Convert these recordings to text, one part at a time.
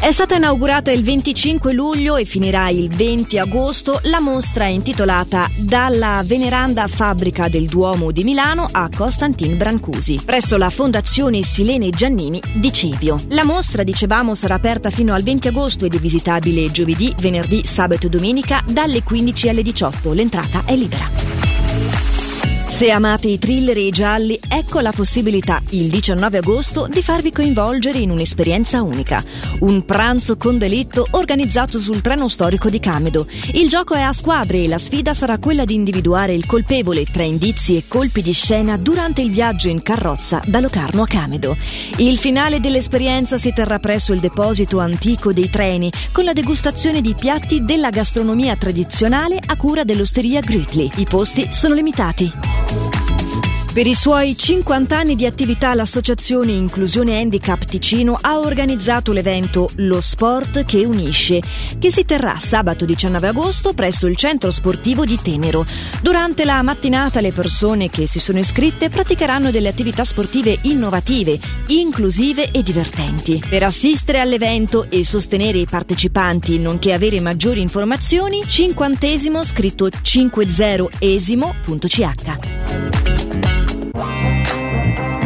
È stata inaugurata il 25 luglio e finirà il 20 agosto la mostra intitolata Dalla Veneranda Fabbrica del Duomo di Milano a Constantin Brancusi, presso la Fondazione Silene Giannini di Cevio. La mostra, dicevamo, sarà aperta fino al 20 agosto ed è visitabile giovedì, venerdì, sabato e domenica dalle 15 alle 18. L'entrata è libera. Se amate i thriller e i gialli, ecco la possibilità, il 19 agosto, di farvi coinvolgere in un'esperienza unica. Un pranzo con delitto organizzato sul treno storico di Camedo. Il gioco è a squadre e la sfida sarà quella di individuare il colpevole tra indizi e colpi di scena durante il viaggio in carrozza da Locarno a Camedo. Il finale dell'esperienza si terrà presso il deposito antico dei treni, con la degustazione di piatti della gastronomia tradizionale a cura dell'osteria Grütli. I posti sono limitati. Per i suoi 50 anni di attività l'associazione Inclusione Handicap Ticino ha organizzato l'evento Lo Sport che Unisce, che si terrà sabato 19 agosto presso il centro sportivo di Tenero. Durante la mattinata le persone che si sono iscritte praticheranno delle attività sportive innovative, inclusive e divertenti. Per assistere all'evento e sostenere i partecipanti, nonché avere maggiori informazioni, 50esimo scritto 50esimo.ch.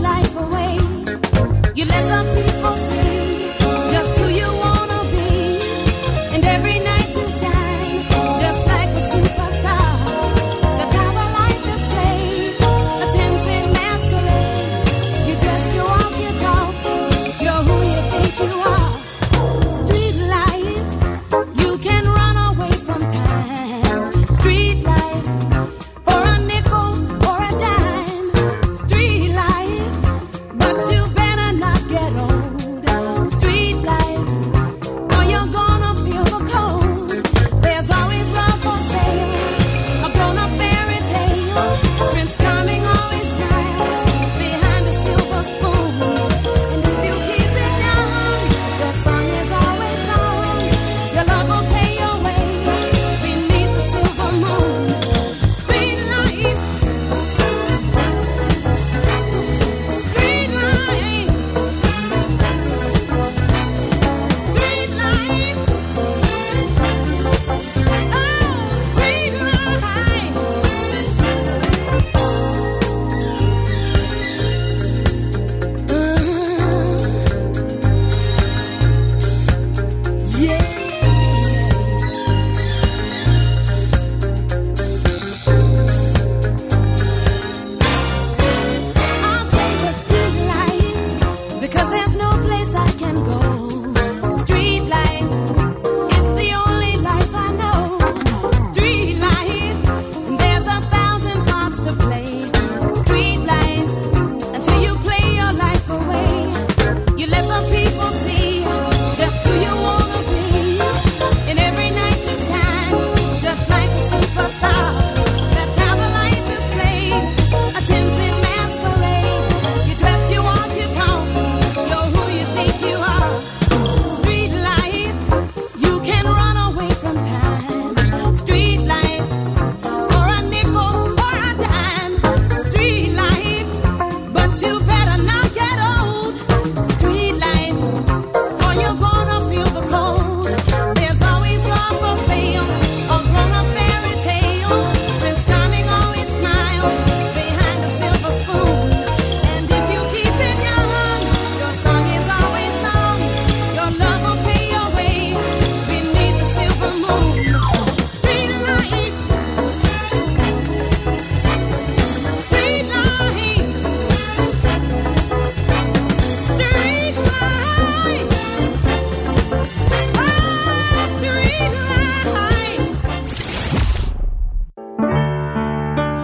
Life.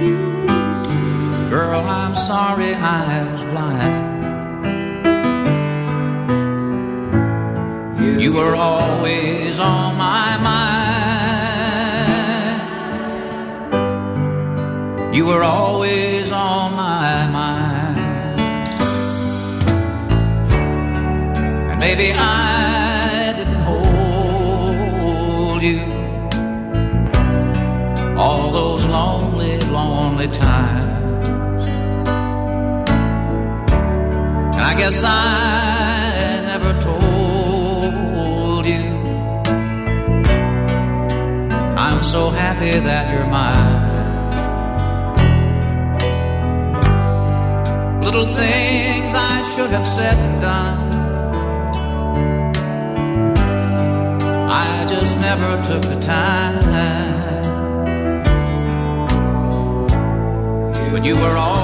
you did. Girl, I'm sorry I was blind. You were always on my mind. You were always on my mind. And maybe I didn't hold you all those lonely, lonely times. And I guess I never told you I'm so happy that you're mine. Little things I should have said and done, I just never took the time. When you were all